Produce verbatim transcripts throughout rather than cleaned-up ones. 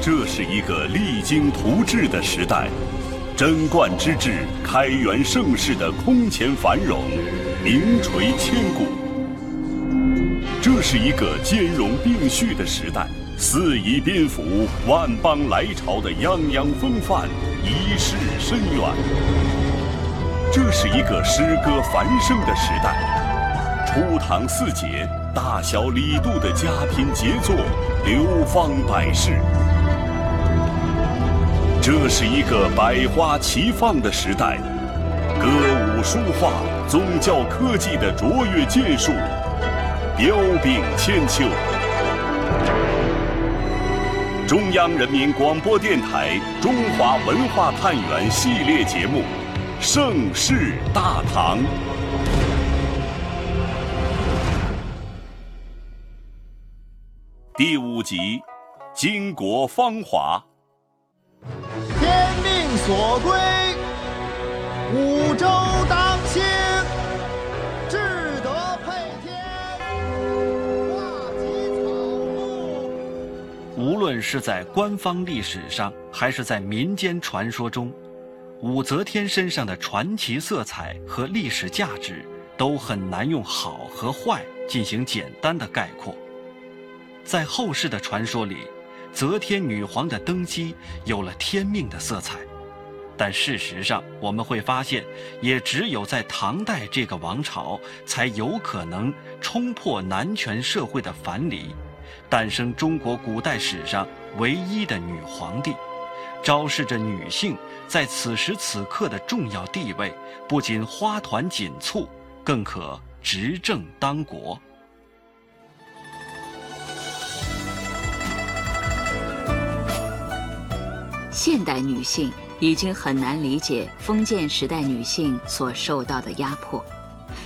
这是一个励精图治的时代，贞观之治开元盛世的空前繁荣，名垂千古。这是一个兼容并蓄的时代，四夷宾服、万邦来朝的泱泱风范遗世深远。这是一个诗歌繁盛的时代，初唐四杰、大小李杜的佳品杰作流芳百世。这是一个百花齐放的时代，歌舞、书画、宗教、科技的卓越建树，彪炳千秋。中央人民广播电台《中华文化探源》系列节目《盛世大唐》。第五集，巾帼芳华。天命所归，五洲当兴，至德配天，化及草木。无论是在官方历史上，还是在民间传说中，武则天身上的传奇色彩和历史价值，都很难用好和坏进行简单的概括。在后世的传说里，则天女皇的登基有了天命的色彩，但事实上我们会发现，也只有在唐代这个王朝才有可能冲破男权社会的藩篱，诞生中国古代史上唯一的女皇帝，昭示着女性在此时此刻的重要地位，不仅花团锦簇，更可执政当国。现代女性已经很难理解封建时代女性所受到的压迫，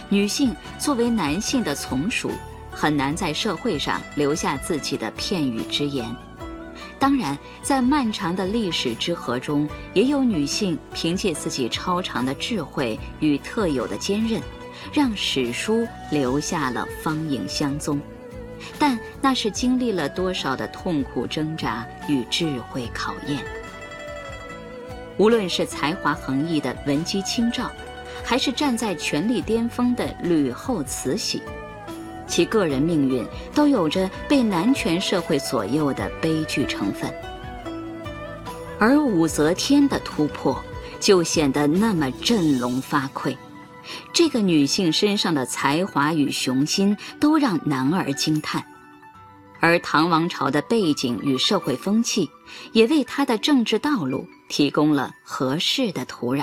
女性作为男性的从属，很难在社会上留下自己的片语之言。当然，在漫长的历史之河中，也有女性凭借自己超常的智慧与特有的坚韧，让史书留下了芳影相踪，但那是经历了多少的痛苦挣扎与智慧考验。无论是才华横溢的文姬清照，还是站在权力巅峰的吕后慈禧，其个人命运都有着被男权社会左右的悲剧成分。而武则天的突破就显得那么振聋发聩，这个女性身上的才华与雄心都让男儿惊叹，而唐王朝的背景与社会风气也为她的政治道路提供了合适的土壤。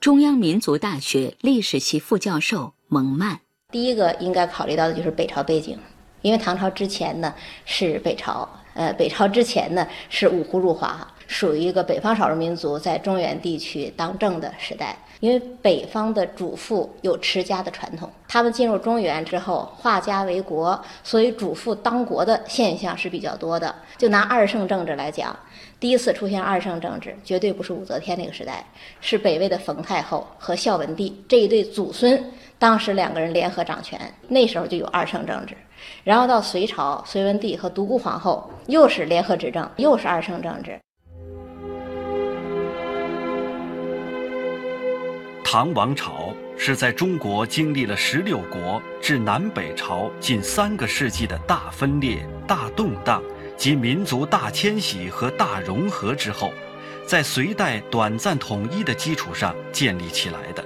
中央民族大学历史系副教授蒙曼：第一个应该考虑到的就是北朝背景，因为唐朝之前呢是北朝，呃，北朝之前呢是五胡入华，属于一个北方少数民族在中原地区当政的时代。因为北方的主妇有持家的传统，他们进入中原之后化家为国，所以主妇当国的现象是比较多的。就拿二圣政治来讲，第一次出现二圣政治绝对不是武则天那个时代，是北魏的冯太后和孝文帝这一对祖孙，当时两个人联合掌权，那时候就有二圣政治。然后到隋朝，隋文帝和独孤皇后又是联合执政，又是二圣政治。唐王朝是在中国经历了十六国至南北朝近三个世纪的大分裂、大动荡及民族大迁徙和大融合之后，在隋代短暂统一的基础上建立起来的。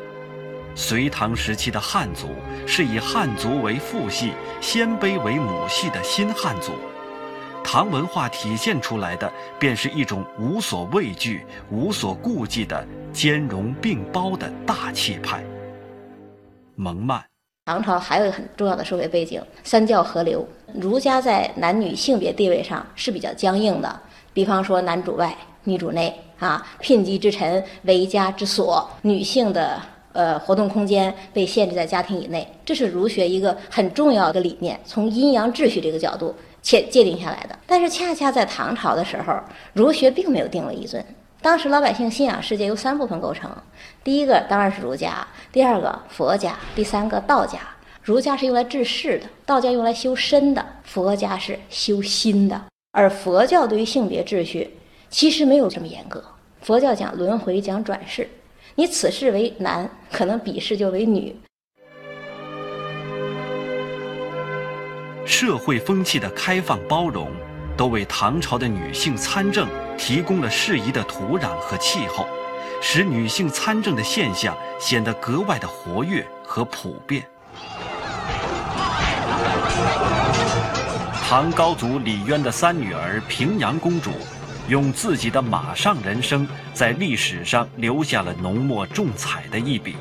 隋唐时期的汉族是以汉族为父系、鲜卑为母系的新汉族，唐文化体现出来的便是一种无所畏惧、无所顾忌的兼容并包的大气派。蒙曼：唐朝还有一个很重要的社会背景，三教合流，儒家在男女性别地位上是比较僵硬的，比方说男主外女主内啊，聘姬之臣为家之所，女性的呃活动空间被限制在家庭以内，这是儒学一个很重要的理念，从阴阳秩序这个角度且界定下来的。但是恰恰在唐朝的时候，儒学并没有定为一尊，当时老百姓信仰世界由三部分构成，第一个当然是儒家，第二个佛家，第三个道家。儒家是用来治世的，道家用来修身的，佛家是修心的。而佛教对于性别秩序其实没有这么严格。佛教讲轮回，讲转世，你此世为男，可能彼世就为女。社会风气的开放包容，都为唐朝的女性参政提供了适宜的土壤和气候，使女性参政的现象显得格外的活跃和普遍。唐高祖李渊的三女儿平阳公主，用自己的马上人生在历史上留下了浓墨重彩的一笔。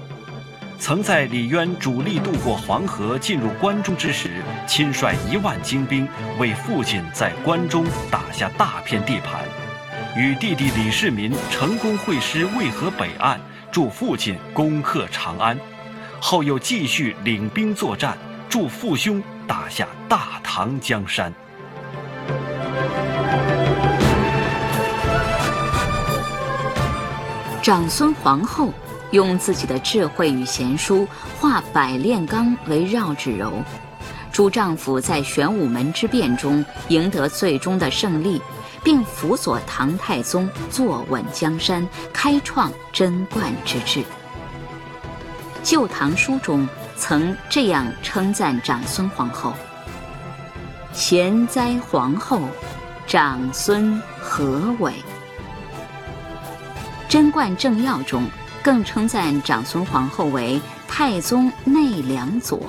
曾在李渊主力渡过黄河进入关中之时，亲率一万精兵为父亲在关中打下大片地盘，与弟弟李世民成功会师渭河北岸，助父亲攻克长安，后又继续领兵作战，助父兄打下大唐江山。长孙皇后用自己的智慧与贤淑化百炼钢为绕指柔，朱丈夫在玄武门之变中赢得最终的胜利，并辅佐唐太宗坐稳江山，开创贞观之治。《旧唐书》中曾这样称赞长孙皇后：贤哉皇后，长孙何伟。《贞观政要》中更称赞长孙皇后为太宗内良佐。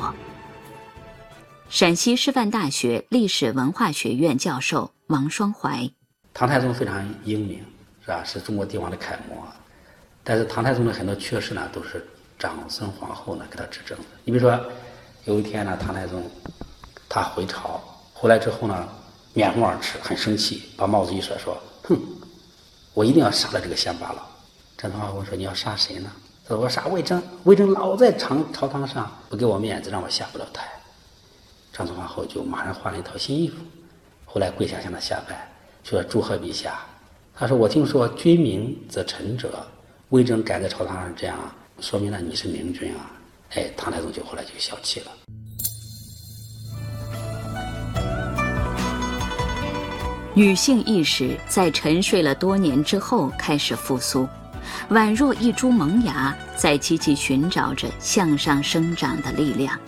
陕西师范大学历史文化学院教授王双怀：唐太宗非常英明，是吧？是中国帝王的楷模。但是唐太宗的很多缺失呢，都是长孙皇后呢给他指正的。你比如说，有一天呢，唐太宗他回朝，回来之后呢，面红耳赤，很生气，把帽子一甩，说：“哼，我一定要杀了这个乡巴佬。”长孙皇后说：“你要杀谁呢？”他说：“我杀魏征，魏征老在长朝堂上不给我面子，让我下不了台。”长孙皇后就马上换了一套新衣服，后来跪下向他下拜，说：“祝贺陛下。”他说：“我听说君明则臣者，魏征敢在朝堂上这样。”说明了你是明君啊！哎，唐太宗就后来就小气了。女性意识在沉睡了多年之后开始复苏，宛若一株萌芽，在积极寻找着向上生长的力量。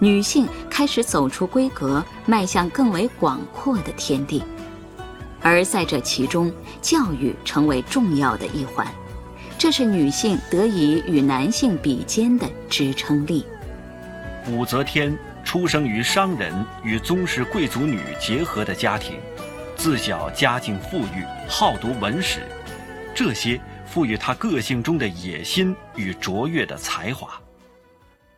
女性开始走出闺阁，迈向更为广阔的天地。而在这其中，教育成为重要的一环。这是女性得以与男性比肩的支撑力。武则天出生于商人与宗室贵族女结合的家庭，自小家境富裕，好读文史，这些赋予她个性中的野心与卓越的才华。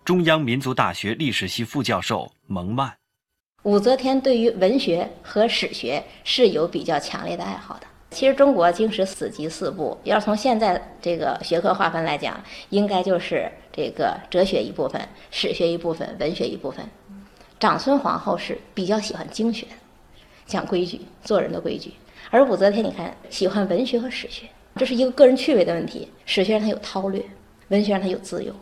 中央民族大学历史系副教授蒙曼：武则天对于文学和史学是有比较强烈的爱好的。其实中国经史死记四部，要是从现在这个学科划分来讲，应该就是这个哲学一部分、史学一部分、文学一部分。长孙皇后是比较喜欢经学，讲规矩，做人的规矩。而武则天你看喜欢文学和史学，这是一个个人趣味的问题。史学让她有韬略，文学让她有自由。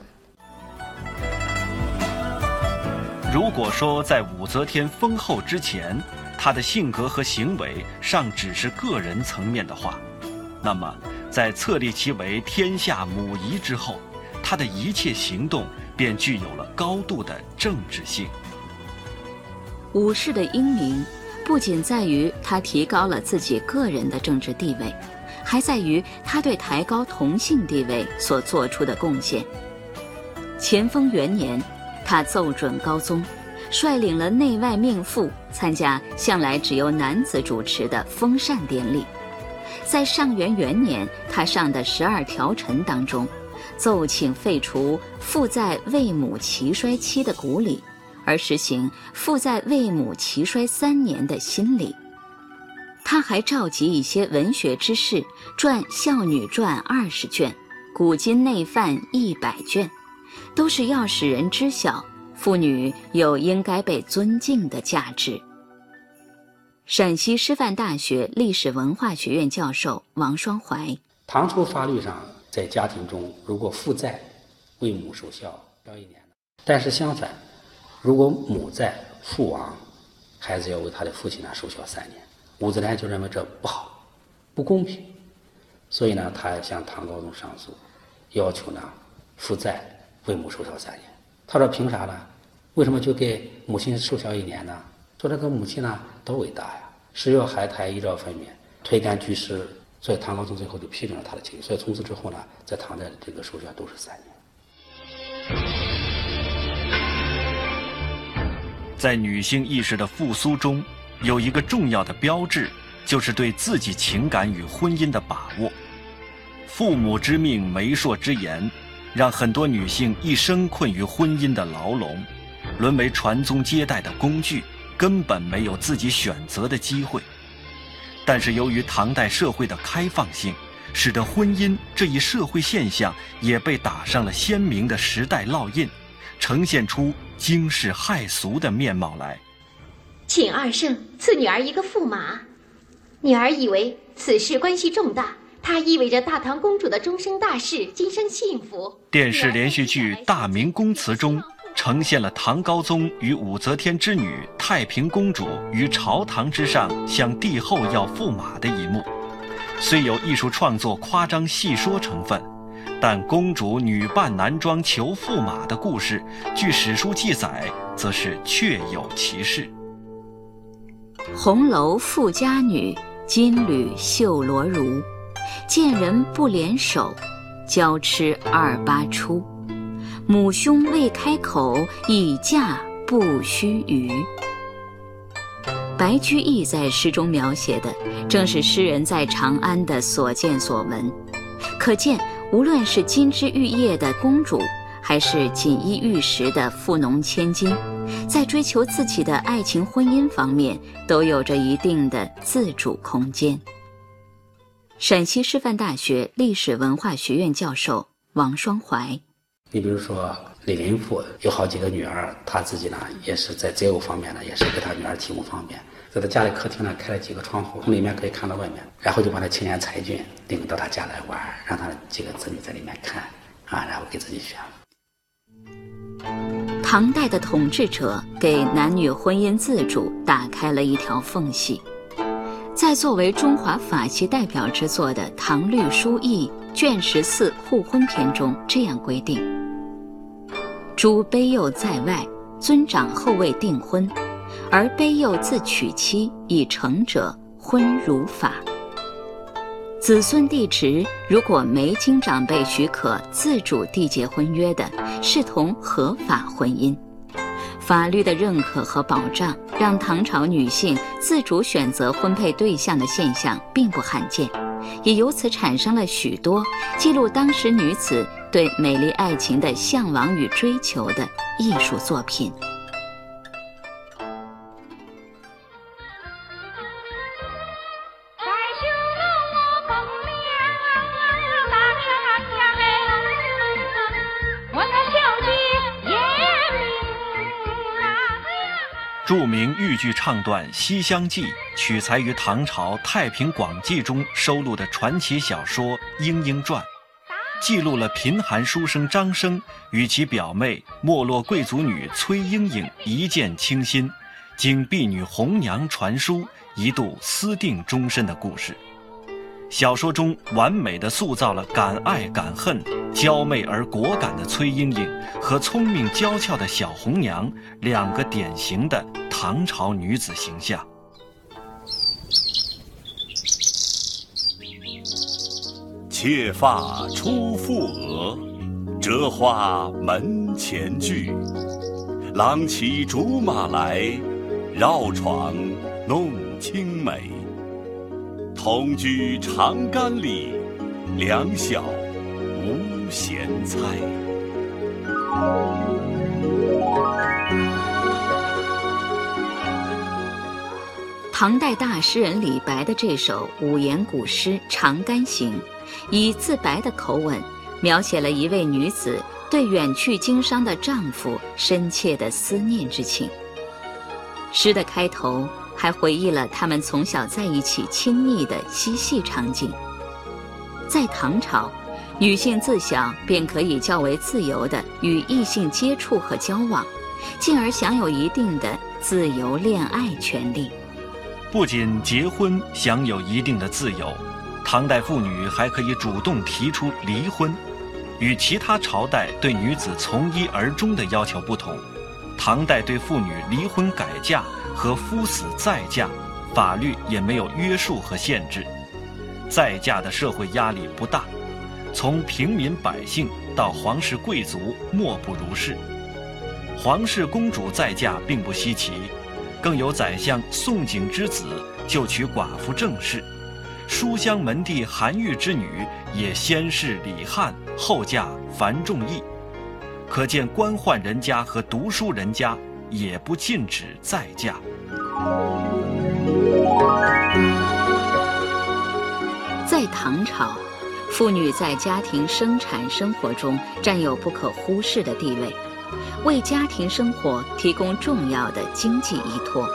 如果说在武则天封后之前，她的性格和行为尚只是个人层面的话，那么在册立其为天下母仪之后，她的一切行动便具有了高度的政治性。武氏的英明不仅在于她提高了自己个人的政治地位，还在于她对抬高同性地位所做出的贡献。乾封元年，她奏准高宗，率领了内外命妇参加向来只由男子主持的封禅典礼。在上元元年他上的十二条陈当中，奏请废除父在魏母齐衰七的古礼，而实行父在魏母齐衰三年的新礼。他还召集一些文学之士撰《孝女传》二十卷，古今内范一百卷，都是要使人知晓妇女有应该被尊敬的价值。陕西师范大学历史文化学院教授王双怀：唐初法律上，在家庭中如果父在，为母守孝要一年；但是相反，如果母在，父亡，孩子要为他的父亲呢守孝三年。武子来就认为这不好，不公平，所以呢，他向唐高宗上诉，要求呢父债为母受孝三年。他说凭啥呢？为什么就给母亲受孝一年呢？说这个母亲呢多伟大呀，食药孩胎，依照分娩，推甘居师。所以唐高宗最后就批准了他的请求。所以从此之后呢，在唐代这个受孝都是三年。在女性意识的复苏中，有一个重要的标志，就是对自己情感与婚姻的把握。父母之命，媒妁之言，让很多女性一生困于婚姻的牢笼，沦为传宗接代的工具，根本没有自己选择的机会。但是由于唐代社会的开放性，使得婚姻这一社会现象也被打上了鲜明的时代烙印，呈现出惊世骇俗的面貌来。请二圣赐女儿一个驸马，女儿以为此事关系重大，它意味着大唐公主的终生大事，今生幸福。电视连续剧《大明宫词》中呈现了唐高宗与武则天之女太平公主于朝堂之上向帝后要驸马的一幕，虽有艺术创作夸张戏说成分，但公主女扮男装求驸马的故事，据史书记载则是确有其事。红楼富家女，金缕绣罗襦，见人不联手，交痴二八出。母兄未开口，已嫁不须臾。白居易在诗中描写的正是诗人在长安的所见所闻，可见无论是金枝玉叶的公主，还是锦衣玉食的富农千金，在追求自己的爱情婚姻方面都有着一定的自主空间。陕西师范大学历史文化学院教授王双怀，你比如说李林甫有好几个女儿，他自己呢也是在择偶方面呢也是给他女儿提供方便，在他家里客厅呢开了几个窗户，从里面可以看到外面，然后就把那青年才俊领到他家来玩，让他几个子女在里面看啊，然后给自己选。唐代的统治者给男女婚姻自主打开了一条缝隙，在作为中华法系代表之作的《唐律疏议》卷十四互婚篇中这样规定：诸卑幼在外，尊长后未订婚，而卑幼自娶妻已成者，婚如法。子孙弟侄如果没经长辈许可自主缔结婚约的，视同合法婚姻。法律的认可和保障，让唐朝女性自主选择婚配对象的现象并不罕见，也由此产生了许多记录当时女子对美丽爱情的向往与追求的艺术作品。著名豫剧唱段《西厢记》取材于唐朝《太平广记》中收录的传奇小说《莺莺传》，记录了贫寒书生张生与其表妹没落贵族女崔莺莺一见倾心，经婢女红娘传书，一度私定终身的故事。小说中完美地塑造了敢爱敢恨、娇媚而果敢的崔莺莺和聪明娇俏的小红娘两个典型的唐朝女子形象。妾发初覆额，折花门前剧。郎骑竹马来，绕床弄青梅。同居长干里，两小无嫌猜。唐代大诗人李白的这首五言古诗《长干行》，以自白的口吻描写了一位女子对远去经商的丈夫深切的思念之情。诗的开头还回忆了他们从小在一起亲密的嬉戏场景。在唐朝，女性自小便可以较为自由地与异性接触和交往，进而享有一定的自由恋爱权利。不仅结婚享有一定的自由，唐代妇女还可以主动提出离婚。与其他朝代对女子从一而终的要求不同，唐代对妇女离婚改嫁和夫死再嫁，法律也没有约束和限制。再嫁的社会压力不大，从平民百姓到皇室贵族莫不如是。皇室公主再嫁并不稀奇，更有宰相宋璟之子就娶寡妇郑氏，书香门第韩愈之女也先是李翰，后嫁樊仲益。可见官宦人家和读书人家也不禁止再嫁。在唐朝，妇女在家庭生产生活中占有不可忽视的地位，为家庭生活提供重要的经济依托。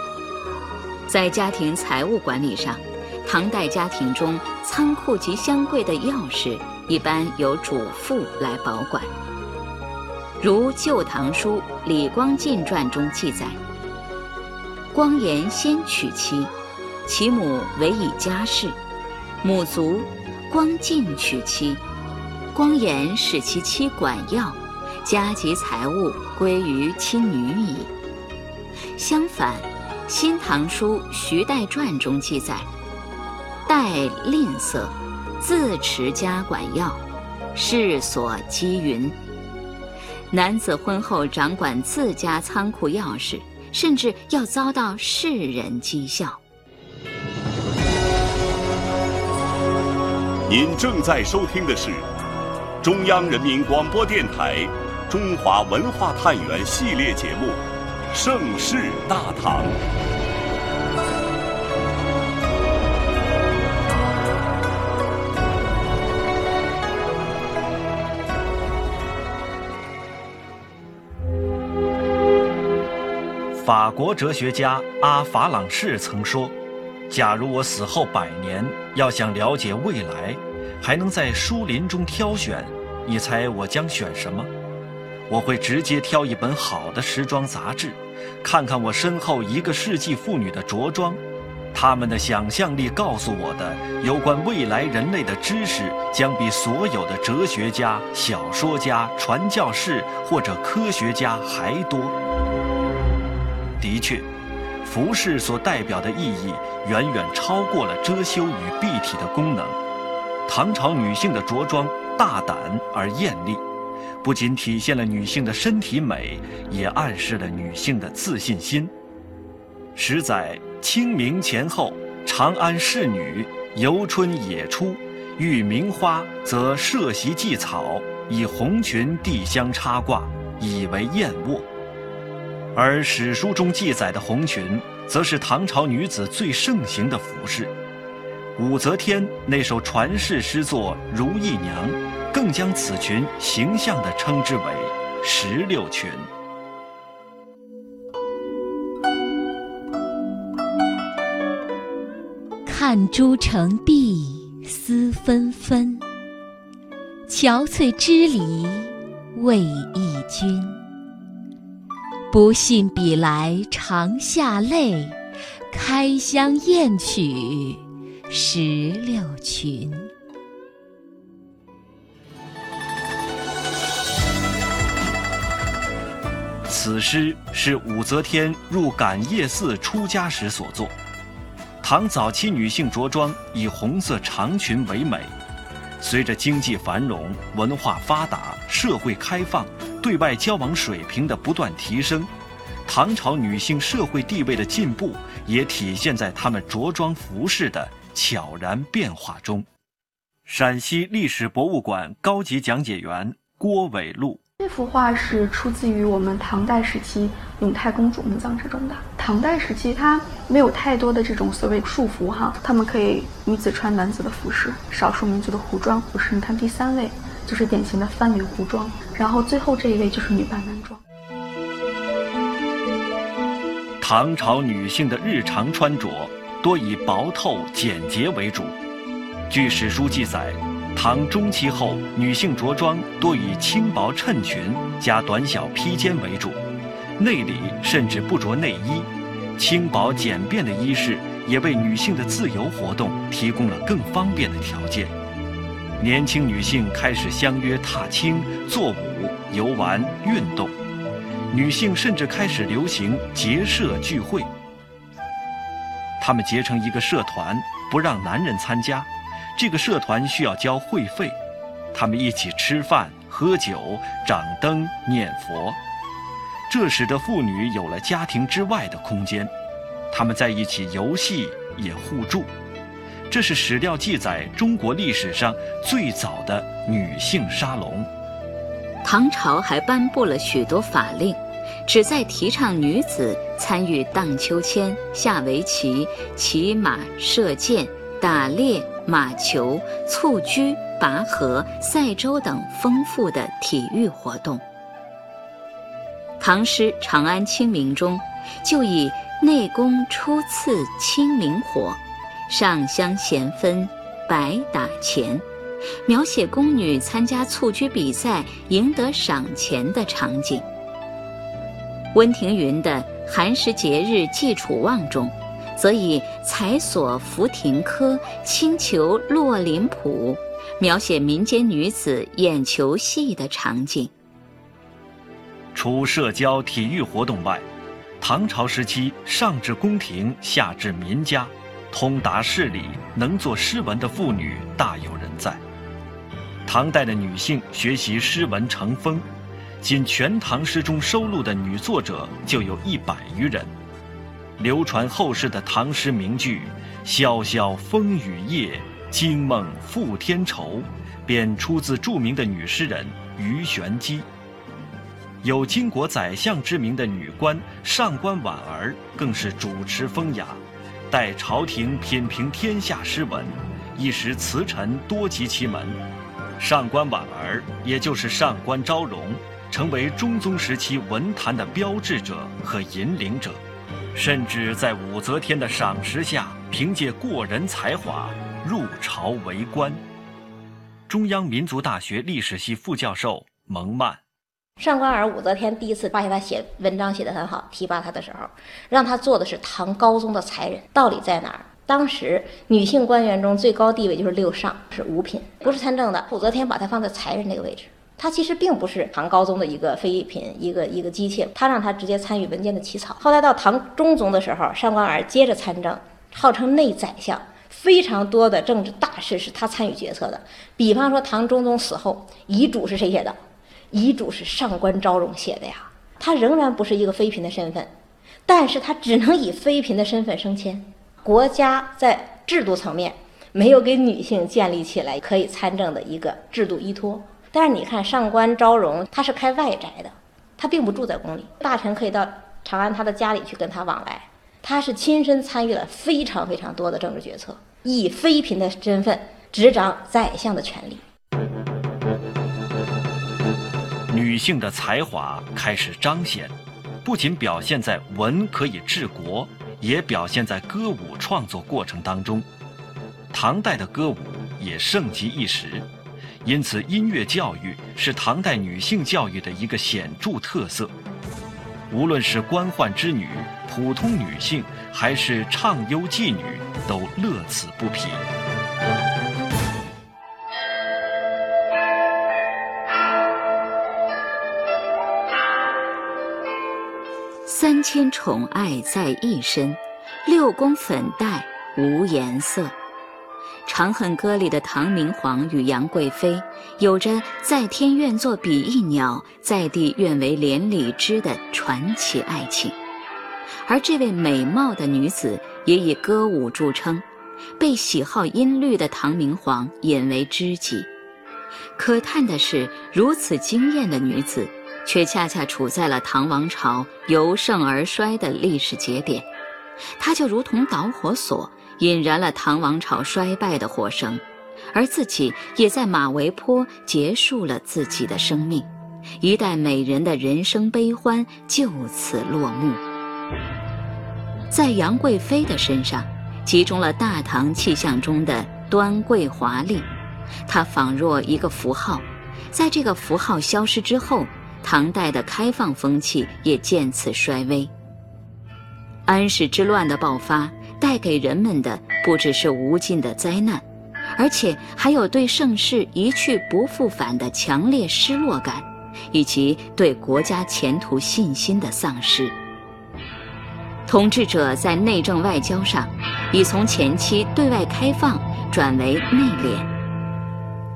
在家庭财务管理上，唐代家庭中仓库及箱柜的钥匙一般由主妇来保管，如《旧唐书·李光进传》中记载，光颜先娶妻，其母为以家事，母卒，光进娶妻，光颜使其妻管药，家及财物归于其女矣。相反，《新唐书·徐代传》中记载，代吝啬，自持家管药，世所讥云。男子婚后掌管自家仓库钥匙，甚至要遭到世人讥笑。您正在收听的是中央人民广播电台中华文化探源系列节目《盛世大唐》。法国哲学家阿法朗士曾说，假如我死后百年，要想了解未来，还能在书林中挑选，你猜我将选什么？我会直接挑一本好的时装杂志，看看我身后一个世纪妇女的着装，她们的想象力告诉我的有关未来人类的知识，将比所有的哲学家、小说家、传教士或者科学家还多。的确，服饰所代表的意义远远超过了遮羞与蔽体的功能。唐朝女性的着装大胆而艳丽，不仅体现了女性的身体美，也暗示了女性的自信心。时载清明前后，长安仕女游春野出，遇名花则设席荠草，以红裙地香插挂，以为艳卧。而史书中记载的红裙，则是唐朝女子最盛行的服饰。武则天那首传世诗作《如意娘》，更将此裙形象地称之为“石榴裙”。看朱成碧思纷纷，憔悴支离为忆君。不信比来长下泪，开箱验取石榴裙。此诗是武则天入感业寺出家时所作。唐早期女性着装以红色长裙为美，随着经济繁荣、文化发达、社会开放，对外交往水平的不断提升，唐朝女性社会地位的进步也体现在她们着装服饰的悄然变化中。陕西历史博物馆高级讲解员郭伟路，这幅画是出自于我们唐代时期永泰公主墓葬之中的。唐代时期它没有太多的这种所谓束缚哈，他们可以女子穿男子的服饰，少数民族的胡装服饰。你看第三位就是典型的翻领胡装，然后最后这一位就是女扮男装。唐朝女性的日常穿着多以薄透简洁为主。据史书记载，唐中期后女性着装多以轻薄衬裙加短小披肩为主，内里甚至不着内衣，轻薄简便的衣饰也为女性的自由活动提供了更方便的条件。年轻女性开始相约踏青、做舞、游玩、运动，女性甚至开始流行结社聚会。她们结成一个社团，不让男人参加，这个社团需要交会费。她们一起吃饭、喝酒、掌灯、念佛，这使得妇女有了家庭之外的空间。她们在一起游戏，也互助。这是史料记载中国历史上最早的女性沙龙。唐朝还颁布了许多法令，旨在提倡女子参与荡秋千、下围棋、骑马、射箭、打猎、马球、蹴鞠、拔河、赛舟等丰富的体育活动。唐诗《长安清明》中就以内宫初次清明火，上香衔分，百打钱，描写宫女参加蹴鞠比赛赢得赏钱的场景。温庭筠的《寒食节日祭楚望》中，则以采索扶庭柯，轻裘落林圃，描写民间女子演球戏的场景。除社交体育活动外，唐朝时期上至宫廷，下至民家，通达事理，能作诗文的妇女大有人在。唐代的女性学习诗文成风，仅全唐诗中收录的女作者就有一百余人。流传后世的唐诗名句“萧萧风雨夜，惊梦复天愁”便出自著名的女诗人鱼玄机。有金国宰相之名的女官上官婉儿更是主持风雅，待朝廷品评天下诗文，一时词臣多及其门。上官婉儿，也就是上官昭容，成为中宗时期文坛的标志者和引领者，甚至在武则天的赏识下，凭借过人才华入朝为官。中央民族大学历史系副教授蒙曼。上官婉儿，武则天第一次发现他写文章写得很好，提拔他的时候，让他做的是唐高宗的才人。道理在哪儿？当时女性官员中最高地位就是六上，是五品，不是参政的。武则天把他放在才人这个位置，他其实并不是唐高宗的一个妃嫔，一个一个姬妾，他让他直接参与文件的起草。后来到唐中宗的时候，上官婉儿接着参政，号称内宰相。非常多的政治大事是他参与决策的，比方说唐中宗死后，遗嘱是谁写的？遗嘱是上官昭容写的呀。她仍然不是一个妃嫔的身份，但是她只能以妃嫔的身份升迁。国家在制度层面没有给女性建立起来可以参政的一个制度依托。但是你看上官昭容，她是开外宅的，她并不住在宫里，大臣可以到长安她的家里去跟她往来，她是亲身参与了非常非常多的政治决策，以妃嫔的身份执掌宰相的权力。女性的才华开始彰显，不仅表现在文可以治国，也表现在歌舞创作过程当中。唐代的歌舞也盛极一时，因此音乐教育是唐代女性教育的一个显著特色。无论是官宦之女、普通女性，还是唱优妓女，都乐此不疲。三千宠爱在一身，六宫粉黛无颜色。《长恨歌》里的唐明皇与杨贵妃有着在天愿作比翼鸟，在地愿为连理枝的传奇爱情。而这位美貌的女子也以歌舞著称，被喜好音律的唐明皇引为知己。可叹的是，如此惊艳的女子却恰恰处在了唐王朝由盛而衰的历史节点，它就如同导火索，引燃了唐王朝衰败的火绳，而自己也在马嵬坡结束了自己的生命，一代美人的人生悲欢就此落幕。在杨贵妃的身上，集中了大唐气象中的端贵华丽，她仿若一个符号，在这个符号消失之后，唐代的开放风气也渐次衰微。安史之乱的爆发带给人们的不只是无尽的灾难，而且还有对盛世一去不复返的强烈失落感，以及对国家前途信心的丧失。统治者在内政外交上，已从前期对外开放转为内敛。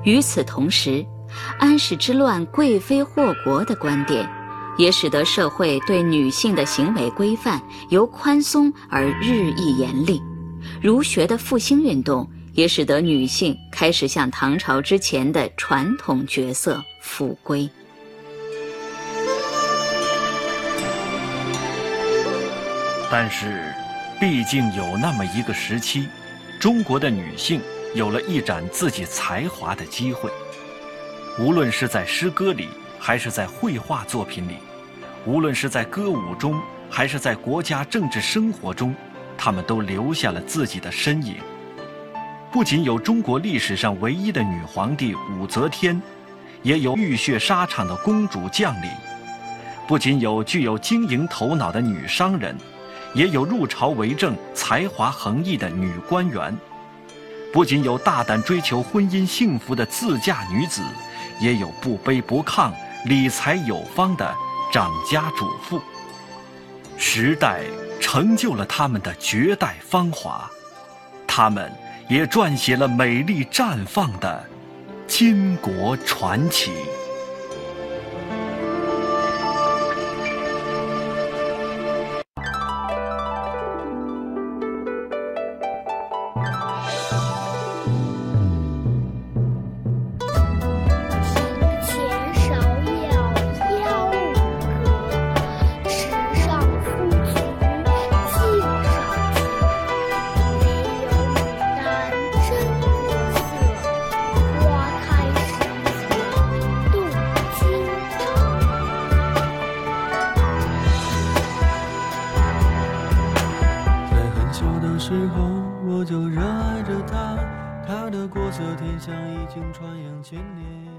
与此同时，安史之乱贵妃祸国的观点，也使得社会对女性的行为规范由宽松而日益严厉。儒学的复兴运动也使得女性开始向唐朝之前的传统角色复归。但是，毕竟有那么一个时期，中国的女性有了一展自己才华的机会。无论是在诗歌里，还是在绘画作品里，无论是在歌舞中，还是在国家政治生活中，她们都留下了自己的身影。不仅有中国历史上唯一的女皇帝武则天，也有浴血沙场的公主降临；不仅有具有经营头脑的女商人，也有入朝为政、才华横溢的女官员。不仅有大胆追求婚姻幸福的自嫁女子，也有不卑不亢、理财有方的掌家主妇。时代成就了她们的绝代芳华，她们也撰写了美丽绽放的巾帼传奇。时候我就热爱着她，她的国色天香已经传扬千年。